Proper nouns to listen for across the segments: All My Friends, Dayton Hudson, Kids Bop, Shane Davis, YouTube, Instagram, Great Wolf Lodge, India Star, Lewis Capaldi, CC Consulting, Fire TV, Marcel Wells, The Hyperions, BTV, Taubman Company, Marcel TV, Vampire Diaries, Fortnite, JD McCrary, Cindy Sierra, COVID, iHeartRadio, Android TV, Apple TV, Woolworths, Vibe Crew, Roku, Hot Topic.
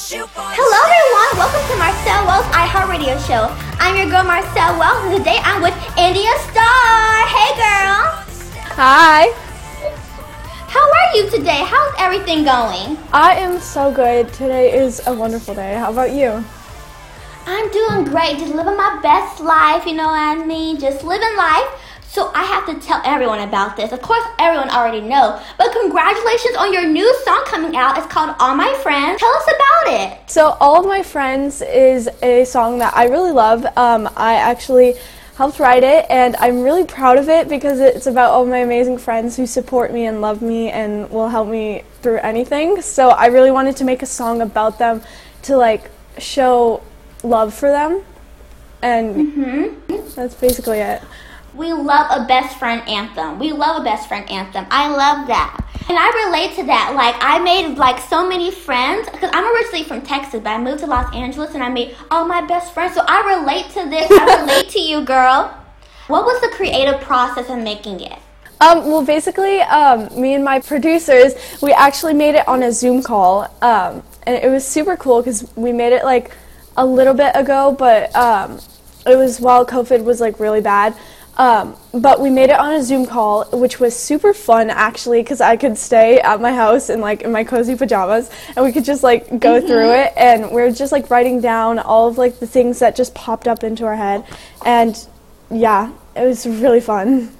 Hello everyone, welcome to Marcel Wells' iHeartRadio show. I'm your girl Marcel Wells, and today I'm with India Star. Hey girl! Hi! How are you today? How's everything going? I am so good. Today is a wonderful day. How about you? I'm doing great. Just living my best life, you know what I mean? Just living life. So I have to tell everyone about this. Of course, everyone already knows. But congratulations on your new song coming out. It's called All My Friends. Tell us about it. So All My Friends is a song that I really love. I actually helped write it, and I'm really proud of it because it's about all my amazing friends who support me and love me and will help me through anything. So I really wanted to make a song about them to, like, show love for them. And that's basically it. We love a best friend anthem. I love that. And I relate to that. Like, I made, like, so many friends. Because I'm originally from Texas, but I moved to Los Angeles, and I made all my best friends. So I relate to this. I relate to you, girl. What was the creative process in making it? Well, basically, me and my producers, we actually made it on a Zoom call. And it was super cool because we made it, like, a little bit ago. But it was while COVID was, like, really bad. But we made it on a Zoom call, which was super fun, actually, because I could stay at my house in, like, in my cozy pajamas, and we could just, like, go through it, and we're just, like, writing down all of, like, the things that just popped up into our head, and, yeah, it was really fun.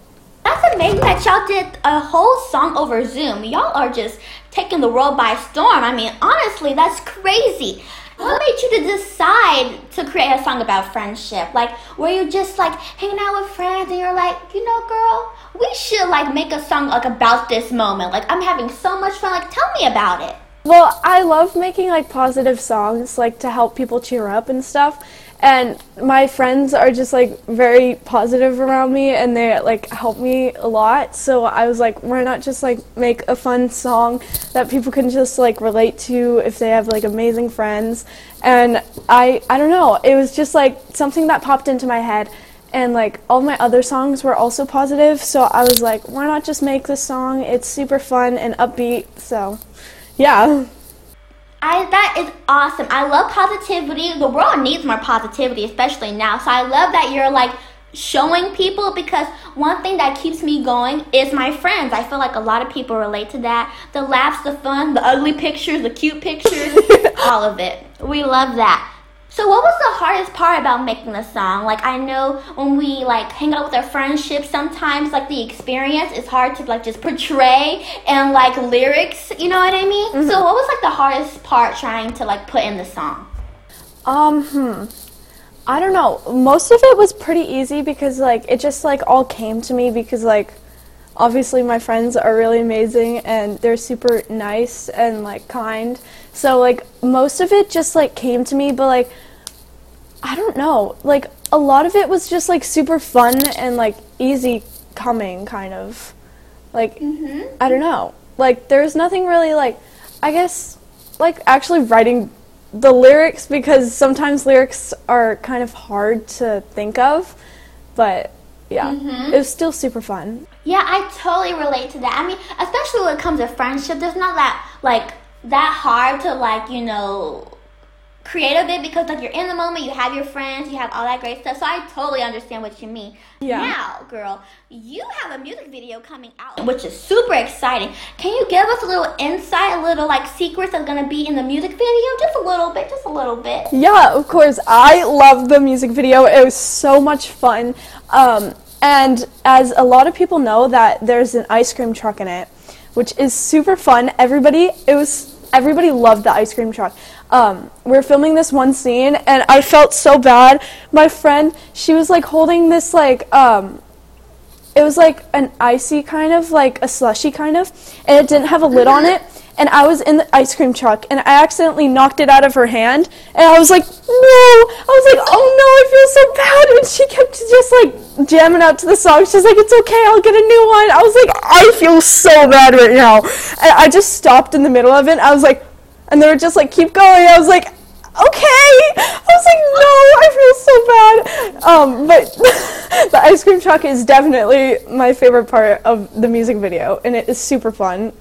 That's amazing that y'all did a whole song over Zoom. Y'all are just taking the world by storm. I mean, honestly, that's crazy. What made you to decide to create a song about friendship? Like, were you just, like, hanging out with friends and you're like, you know, girl, we should, like, make a song, like, about this moment. Like, I'm having so much fun. Like, tell me about it. Well, I love making, like, positive songs, like, to help people cheer up and stuff. And my friends are just, like, very positive around me, and they, like, help me a lot. So I was like, why not just, like, make a fun song that people can just, like, relate to if they have, like, amazing friends. And I don't know, it was just, like, something that popped into my head. And, like, all my other songs were also positive, so I was like, why not just make this song? It's super fun and upbeat, so, yeah. That is awesome. I love positivity. The world needs more positivity, especially now. So I love that you're, like, showing people, because one thing that keeps me going is my friends. I feel like a lot of people relate to that. The laughs, the fun, the ugly pictures, the cute pictures, all of it. We love that. So what was the hardest part about making the song? Like, I know when we, like, hang out with our friendships, sometimes, like, the experience is hard to, like, just portray and, like, lyrics, you know what I mean? So what was, like, the hardest part trying to, like, put in the song? I don't know. Most of it was pretty easy because, like, it just, like, all came to me because, like, obviously my friends are really amazing and they're super nice and, like, kind. So, like, most of it just, like, came to me, but, like, I don't know. Like, a lot of it was just, like, super fun and, like, easy coming, kind of. Like, I don't know. Like, there's nothing really, like, I guess, like, actually writing the lyrics, because sometimes lyrics are kind of hard to think of, but yeah, it was still super fun. Yeah, I totally relate to that. I mean, especially when it comes to friendship, there's not that, like, that hard to, like, you know, create of it, because, like, you're in the moment, you have your friends, you have all that great stuff. So I totally understand what you mean. Yeah. Now, girl, you have a music video coming out, which is super exciting. Can you give us a little insight, a little, like, secrets that's going to be in the music video? Just a little bit. Yeah, of course. I love the music video. It was so much fun. And as a lot of people know, that there's an ice cream truck in it, which is super fun. Everybody loved the ice cream truck. We're filming this one scene, and I felt so bad. My friend, she was, like, holding this, like, it was, like, an icy kind of, like, a slushy kind of, and it didn't have a lid on it, and I was in the ice cream truck, and I accidentally knocked it out of her hand, and I was like, no! I feel so bad, and she kept just, like, jamming out to the song. She's like, it's okay, I'll get a new one. I was like, I feel so bad right now. And I just stopped in the middle of it. I was like, and they were just like, keep going. I was like, okay. I feel so bad. But the ice cream truck is definitely my favorite part of the music video, and it is super fun.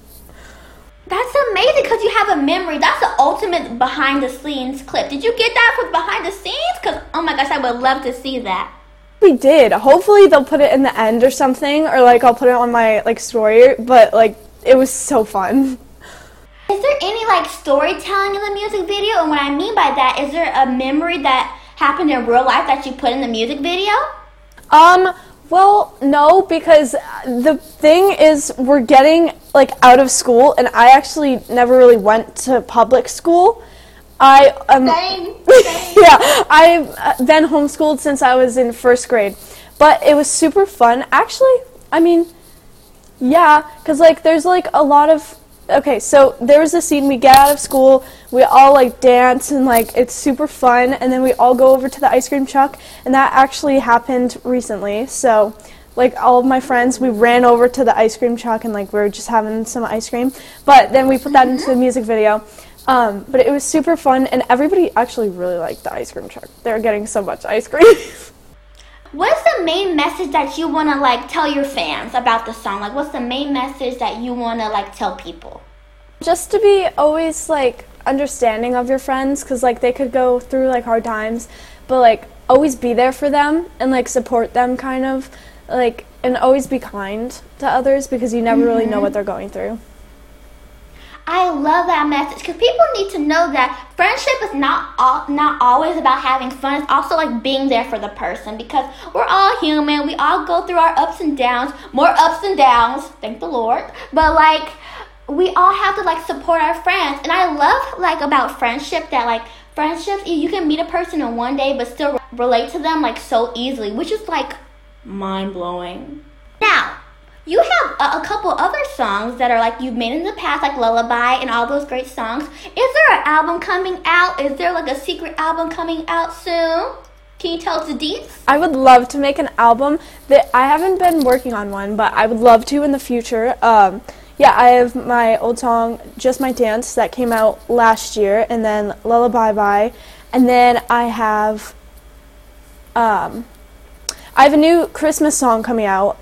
That's amazing because you have a memory. That's the ultimate behind the scenes clip. Did you get that from behind the scenes? Because, oh my gosh, I would love to see that. We did. Hopefully they'll put it in the end or something, or like I'll put it on my like story, but like it was so fun. Is there any like storytelling in the music video? And what I mean by that, is there a memory that happened in real life that you put in the music video? Well, no, because the thing is we're getting like out of school, and I actually never really went to public school. Same. Yeah, I've been homeschooled since I was in first grade, but it was super fun. Actually, I mean, yeah, because like there's like a lot of, okay, so there was a scene, we get out of school, we all like dance, and like it's super fun, and then we all go over to the ice cream truck, and that actually happened recently. So like all of my friends, we ran over to the ice cream truck, and like we were just having some ice cream, but then we put that into the music video. But it was super fun, and everybody actually really liked the ice cream truck. They're getting so much ice cream. What's the main message that you want to, like, tell your fans about the song? Like, what's the main message that you want to, like, tell people? Just to be always, like, understanding of your friends, because, like, they could go through, like, hard times, but, like, always be there for them and, like, support them, kind of, like, and always be kind to others, because you never really know what they're going through. I love that message, because people need to know that friendship is not always about having fun. It's also like being there for the person, because we're all human. We all go through our ups and downs, more ups and downs, thank the Lord. But like we all have to like support our friends. And I love like about friendship that like friendships, you can meet a person in one day but still relate to them like so easily, which is like mind-blowing. Now, you have a couple other songs that are like you've made in the past, like Lullaby and all those great songs. Is there an album coming out? Is there like a secret album coming out soon? Can you tell us the deets? I would love to make an album. That I haven't been working on one, but I would love to in the future. Yeah, I have my old song, Just My Dance, that came out last year, and then Lullaby Bye. And then I have a new Christmas song coming out.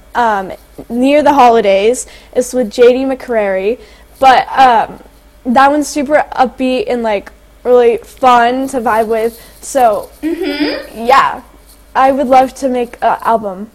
Near the Holidays. It's with JD McCrary, but that one's super upbeat and like really fun to vibe with, so yeah, I would love to make an album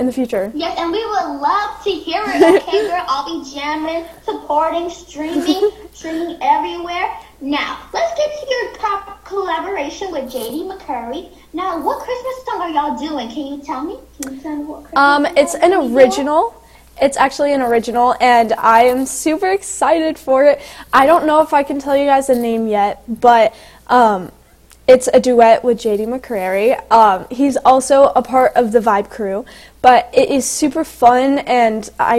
in the future. Yes, and we would love to hear it. Okay, girl, I'll be jamming, supporting, streaming everywhere. Now, let's get to your collaboration with JD McCrary. Now, what Christmas song are y'all doing? Can you tell me what Christmas song? It's an original. It's actually an original, and I am super excited for it. I don't know if I can tell you guys the name yet, but it's a duet with JD McCrary. He's also a part of the Vibe Crew, but it is super fun, and I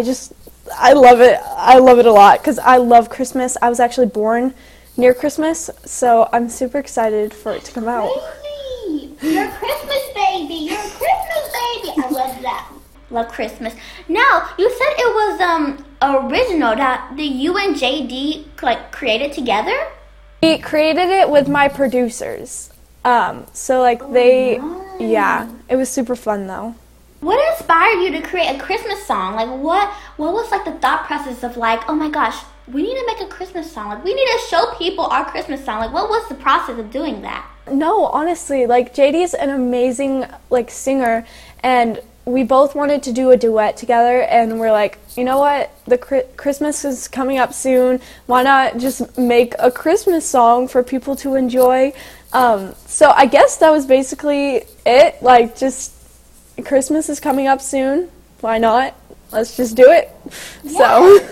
love it. I love it a lot, because I love Christmas. I was actually born near Christmas, so I'm super excited for it to come out. Crazy. You're a Christmas baby! You're a Christmas baby! I love that. Love Christmas. Now, you said it was original that you and JD like created together? We created it with my producers. So like yeah, it was super fun though. What inspired you to create a Christmas song? Like what was like the thought process of like, oh my gosh, we need to make a Christmas song. Like, we need to show people our Christmas song. Like, what was the process of doing that? No, honestly, like, JD's an amazing, like, singer, and we both wanted to do a duet together, and we're like, you know what, the Christmas is coming up soon, why not just make a Christmas song for people to enjoy? So I guess that was basically it, like, just, Christmas is coming up soon, why not? Let's just do it. Yeah. So...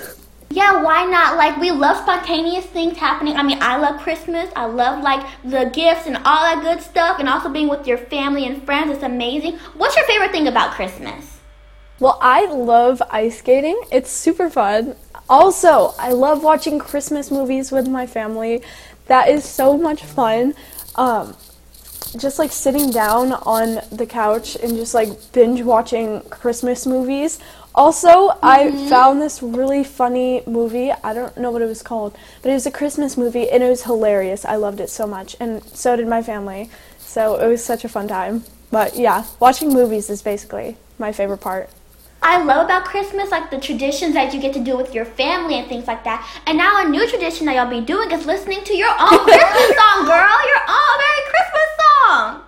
yeah, why not? Like, we love spontaneous things happening. I mean, I love Christmas. I love, like, the gifts and all that good stuff, and also being with your family and friends. It's amazing. What's your favorite thing about Christmas? Well, I love ice skating. It's super fun. Also, I love watching Christmas movies with my family. That is so much fun. Just, like, sitting down on the couch and just, like, binge-watching Christmas movies. Also, I found this really funny movie. I don't know what it was called, but it was a Christmas movie, and it was hilarious. I loved it so much, and so did my family. So it was such a fun time. But yeah, watching movies is basically my favorite part. I love about Christmas, like the traditions that you get to do with your family and things like that. And now a new tradition that y'all be doing is listening to your own Christmas song, girl. Your own Merry Christmas song.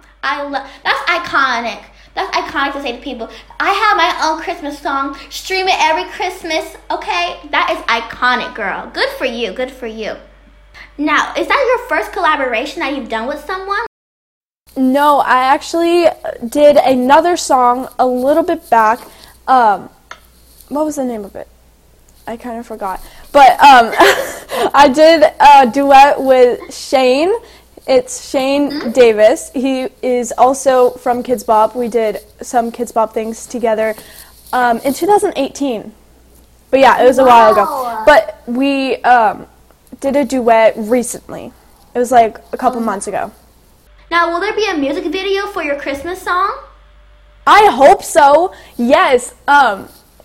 That's iconic. That's iconic to say to people. I have my own Christmas song. Stream it every Christmas, okay? That is iconic, girl. Good for you. Good for you. Now, is that your first collaboration that you've done with someone? No, I actually did another song a little bit back. What was the name of it? I kind of forgot. But I did a duet with Shane. It's Shane Davis. He is also from Kids Bop. We did some Kids Bop things together in 2018. But yeah, it was a while ago. But we did a duet recently. It was like a couple months ago. Now, will there be a music video for your Christmas song? I hope so. Yes.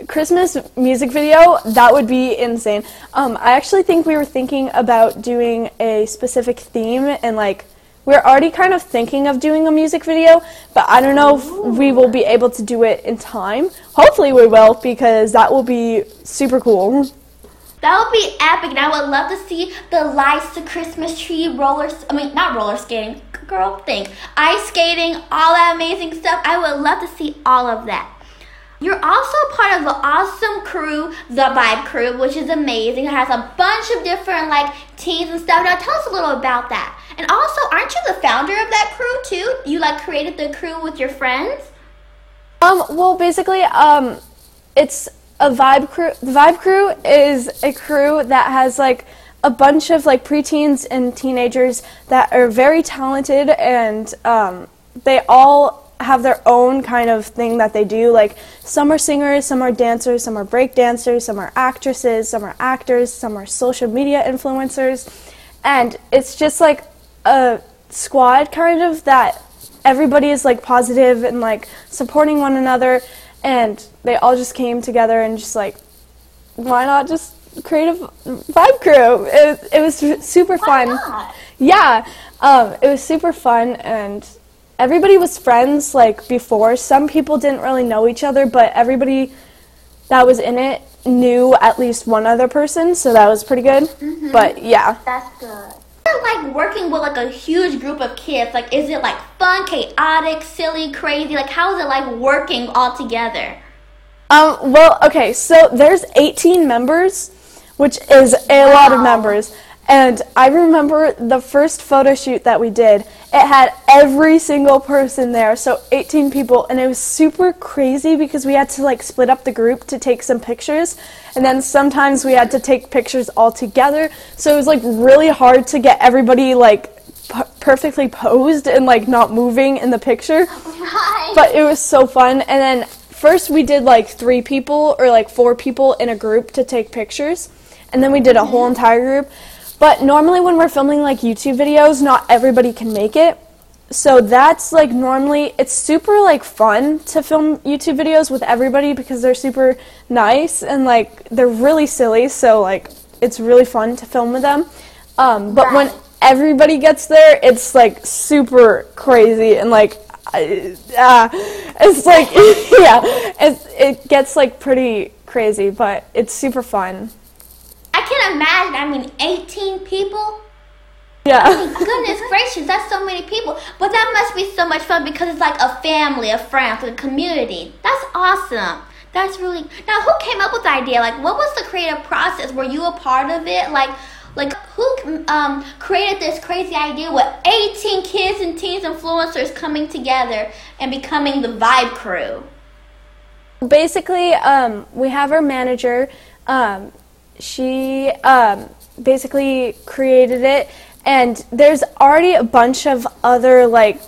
Christmas music video, that would be insane. I actually think we were thinking about doing a specific theme, and like we're already kind of thinking of doing a music video, but I don't know if we will be able to do it in time. Hopefully we will, because that will be super cool. That would be epic, and I would love to see the lights, the Christmas tree, ice skating, all that amazing stuff. I would love to see all of that. You're also part of an awesome crew, the Vibe Crew, which is amazing. It has a bunch of different teams and stuff. Now tell us a little about that. And also, aren't you the founder of that crew too? You created the crew with your friends? Well, basically, it's a Vibe Crew. The Vibe Crew is a crew that has a bunch of preteens and teenagers that are very talented, and they all have their own kind of thing that they do. Some are singers, some are dancers, some are break dancers, some are actresses, some are actors, some are social media influencers. And it's just a squad kind of that everybody is positive and supporting one another, and they all just came together and just why not just create a Vibe Crew? It was super fun. Why not? Yeah, it was super fun, and everybody was friends before. Some people didn't really know each other, but everybody that was in it knew at least one other person, so that was pretty good. Mm-hmm. But yeah. That's good. Working with a huge group of kids, is it fun, chaotic, silly, crazy? How is it working all together? Well, okay, so there's 18 members, which is a lot of members. And I remember the first photo shoot that we did, it had every single person there, so 18 people, and it was super crazy because we had to split up the group to take some pictures, and then sometimes we had to take pictures all together, so it was really hard to get everybody perfectly posed and not moving in the picture. Right. But it was so fun. And then first we did 3 people or 4 people in a group to take pictures, and then we did a whole entire group. But normally when we're filming YouTube videos, not everybody can make it. So that's normally, it's super fun to film YouTube videos with everybody because they're super nice and they're really silly. So it's really fun to film with them. But right. When everybody gets there, it's super crazy and it's yeah, it gets pretty crazy, but it's super fun. I can imagine. 18 people? Yeah. Goodness gracious, that's so many people. But that must be so much fun because it's a family, a friend, a community. That's awesome. That's really... Now, who came up with the idea? What was the creative process? Were you a part of it? Who created this crazy idea with 18 kids and teens influencers coming together and becoming the Vibe Crew? Basically, we have our manager, she basically created it, and there's already a bunch of other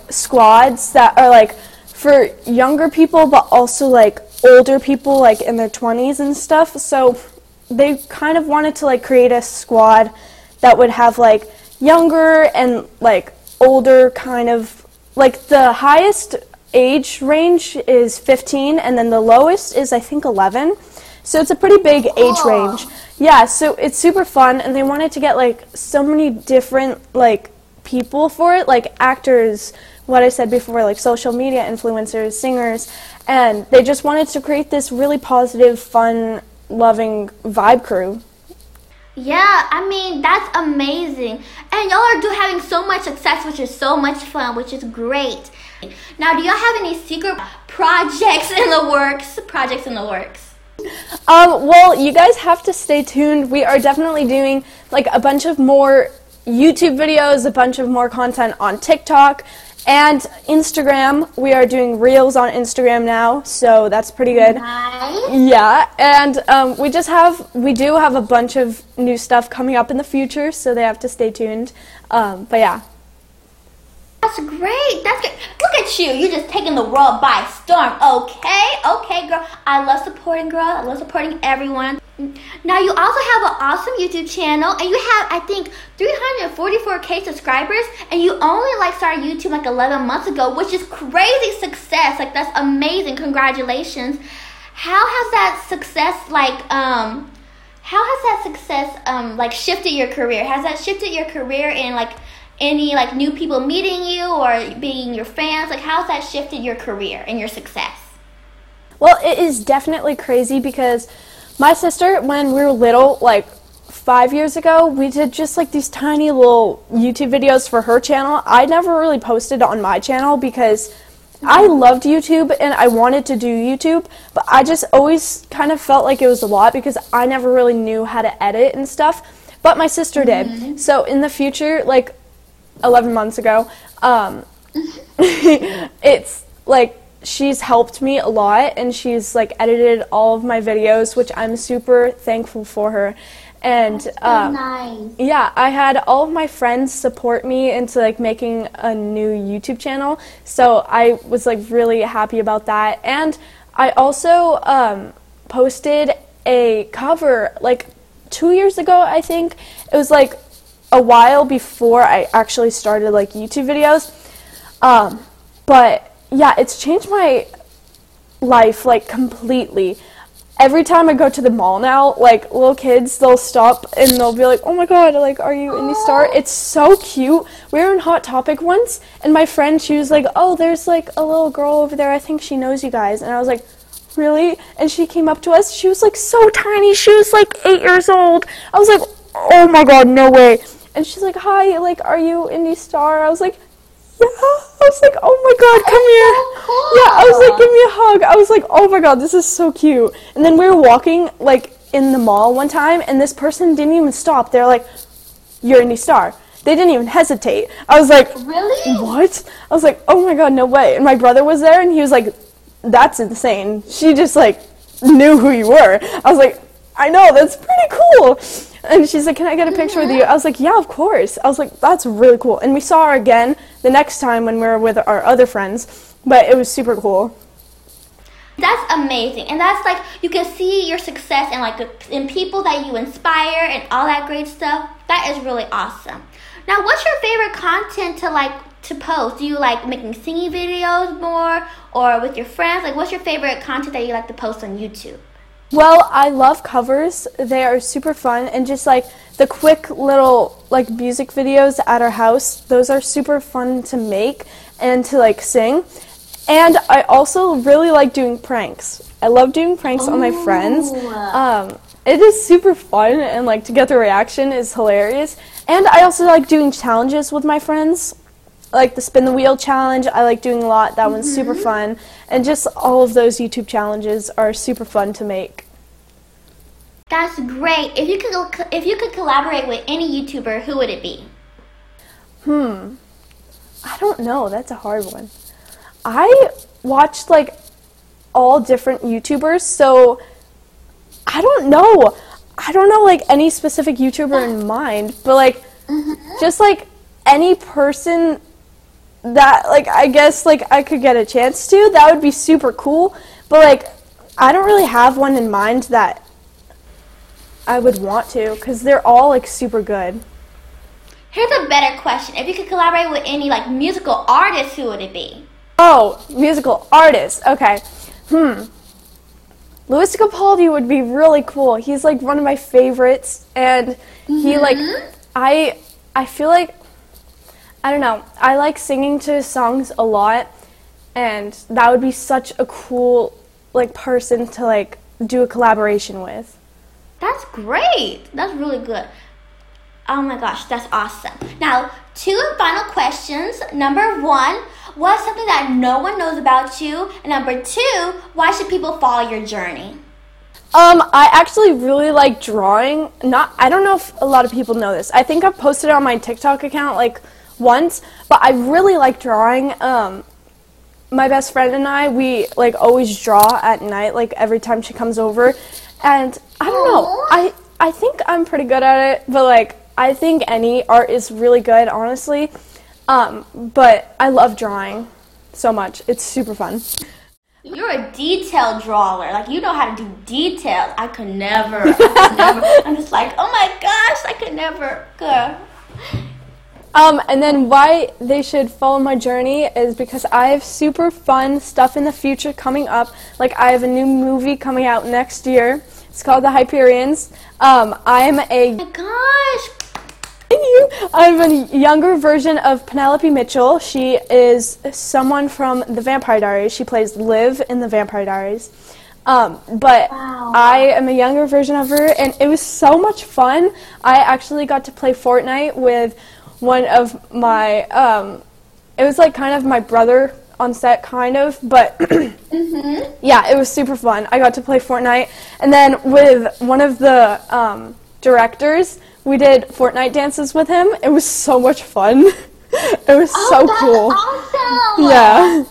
squads that are for younger people but also older people in their 20s and stuff, so they kind of wanted to create a squad that would have younger and older, kind of the highest age range is 15 and then the lowest is I think 11. So it's a pretty big age range. Yeah, so it's super fun, and they wanted to get so many different people for it, actors, what I said before, like social media influencers, singers, and they just wanted to create this really positive, fun, loving Vibe Crew. Yeah, I mean, that's amazing. And y'all are having so much success, which is so much fun, which is great. Now, do y'all have any secret projects in the works? Well, you guys have to stay tuned. We are definitely doing like a bunch of more YouTube videos, a bunch of more content on TikTok and Instagram. We are doing reels on Instagram now, so that's pretty good. Nice. Yeah, and we do have a bunch of new stuff coming up in the future, so they have to stay tuned. But yeah. That's great. That's great. Look at you. You're just taking the world by storm. Okay, girl. I love supporting girls. I love supporting everyone. Now, you also have an awesome YouTube channel, and you have, I think, 344K subscribers, and you only, started YouTube, 11 months ago, which is crazy success. That's amazing. Congratulations. How has that success shifted your career? Has that shifted your career in, any new people meeting you or being your fans? How's that shifted your career and your success? Well, it is definitely crazy because my sister, when we were little, 5 years ago, we did just these tiny little YouTube videos for her channel. I never really posted on my channel because I loved YouTube and I wanted to do YouTube, but I just always kind of felt like it was a lot because I never really knew how to edit and stuff, but my sister did. So in the future, 11 months ago, it's she's helped me a lot, and she's edited all of my videos, which I'm super thankful for her. And that's so nice. Yeah, I had all of my friends support me into making a new YouTube channel, so I was really happy about that. And I also posted a cover 2 years ago, I think. It was a while before I actually started YouTube videos, but yeah, it's changed my life completely. Every time I go to the mall now, little kids, they'll stop and they'll be like, "Oh my god, are you India Star?" It's so cute. We were in Hot Topic once, and my friend, she was like, "Oh, there's a little girl over there, I think she knows you guys," and I was like, "Really?" And she came up to us, she was so tiny, she was 8 years old. I was like, "Oh my god, no way." And she's like, "Hi, are you India Star?" I was like, "Yeah." I was like, "Oh my god, come here." Cool. Yeah, I was like, "Give me a hug." I was like, "Oh my god, this is so cute." And then we were walking in the mall one time, and this person didn't even stop. They're like, "You're India Star." They didn't even hesitate. I was like, "Really? What?" I was like, "Oh my god, no way." And my brother was there, and he was like, "That's insane. She just knew who you were." I was like, "I know, that's pretty cool." And she's like, "Can I get a picture with you?" I was like, "Yeah, of course." I was like, "That's really cool." And we saw her again the next time when we were with our other friends, but it was super cool. That's amazing. And that's you can see your success and in people that you inspire and all that great stuff. That is really awesome. Now, what's your favorite content to post? Do you making singing videos more or with your friends? What's your favorite content that you like to post on YouTube? Well, I love covers. They are super fun, and just the quick little music videos at our house, those are super fun to make and to sing. And I also really like doing pranks. I love doing pranks on my friends. It is super fun, and to get the reaction is hilarious. And I also like doing challenges with my friends. I like the spin the wheel challenge. I like doing a lot. That one's super fun. And just all of those YouTube challenges are super fun to make. That's great. If you could collaborate with any YouTuber, who would it be? I don't know. That's a hard one. I watched all different YouTubers, so I don't know. I don't know any specific YouTuber in mind, but just any person that I guess I could get a chance to, that would be super cool. But I don't really have one in mind that I would want to, because they're all super good. Here's a better question: if you could collaborate with any musical artist, who would it be? Oh, musical artist. Okay. Lewis Capaldi would be really cool. He's one of my favorites, and he I feel I don't know. I like singing to songs a lot, and that would be such a cool person to do a collaboration with. That's great. That's really good. Oh my gosh, that's awesome. Now, two final questions. Number one, what's something that no one knows about you? And number two, why should people follow your journey? I actually really like drawing. I don't know if a lot of people know this. I think I've posted it on my TikTok account once, but I really like drawing. My best friend and I, we always draw at night, every time she comes over. And I don't know, I think I'm pretty good at it, but I think any art is really good, honestly. But I love drawing so much. It's super fun. You're a detail drawer. You know how to do details. I could never. I'm just oh my gosh, I could never. Girl. And then why they should follow my journey is because I have super fun stuff in the future coming up. I have a new movie coming out next year. It's called The Hyperions. Oh my gosh! I'm a younger version of Penelope Mitchell. She is someone from The Vampire Diaries. She plays Liv in The Vampire Diaries. But wow. I am a younger version of her, and it was so much fun. I actually got to play Fortnite with one of my, it was kind of my brother on set, kind of, but yeah, it was super fun. I got to play Fortnite, and then with one of the directors, we did Fortnite dances with him. It was so much fun. It was so cool. Awesome. Yeah. Oh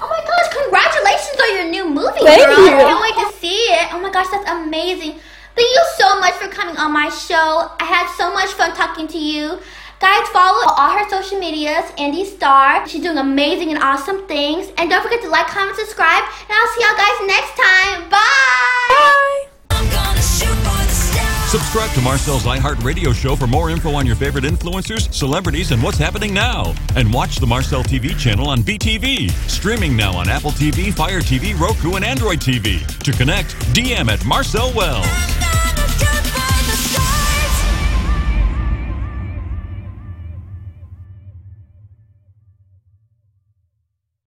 my gosh, congratulations on your new movie. Thank you. I can't wait to see it. Oh my gosh, that's amazing. Thank you so much for coming on my show. I had so much fun talking to you. Guys, follow all her social medias, India Star. She's doing amazing and awesome things. And don't forget to like, comment, subscribe, and I'll see y'all guys next time. Bye! Subscribe to Marcel's iHeartRadio show for more info on your favorite influencers, celebrities, and what's happening now. And watch the Marcel TV channel on BTV. Streaming now on Apple TV, Fire TV, Roku, and Android TV. To connect, DM at Marcel Wells.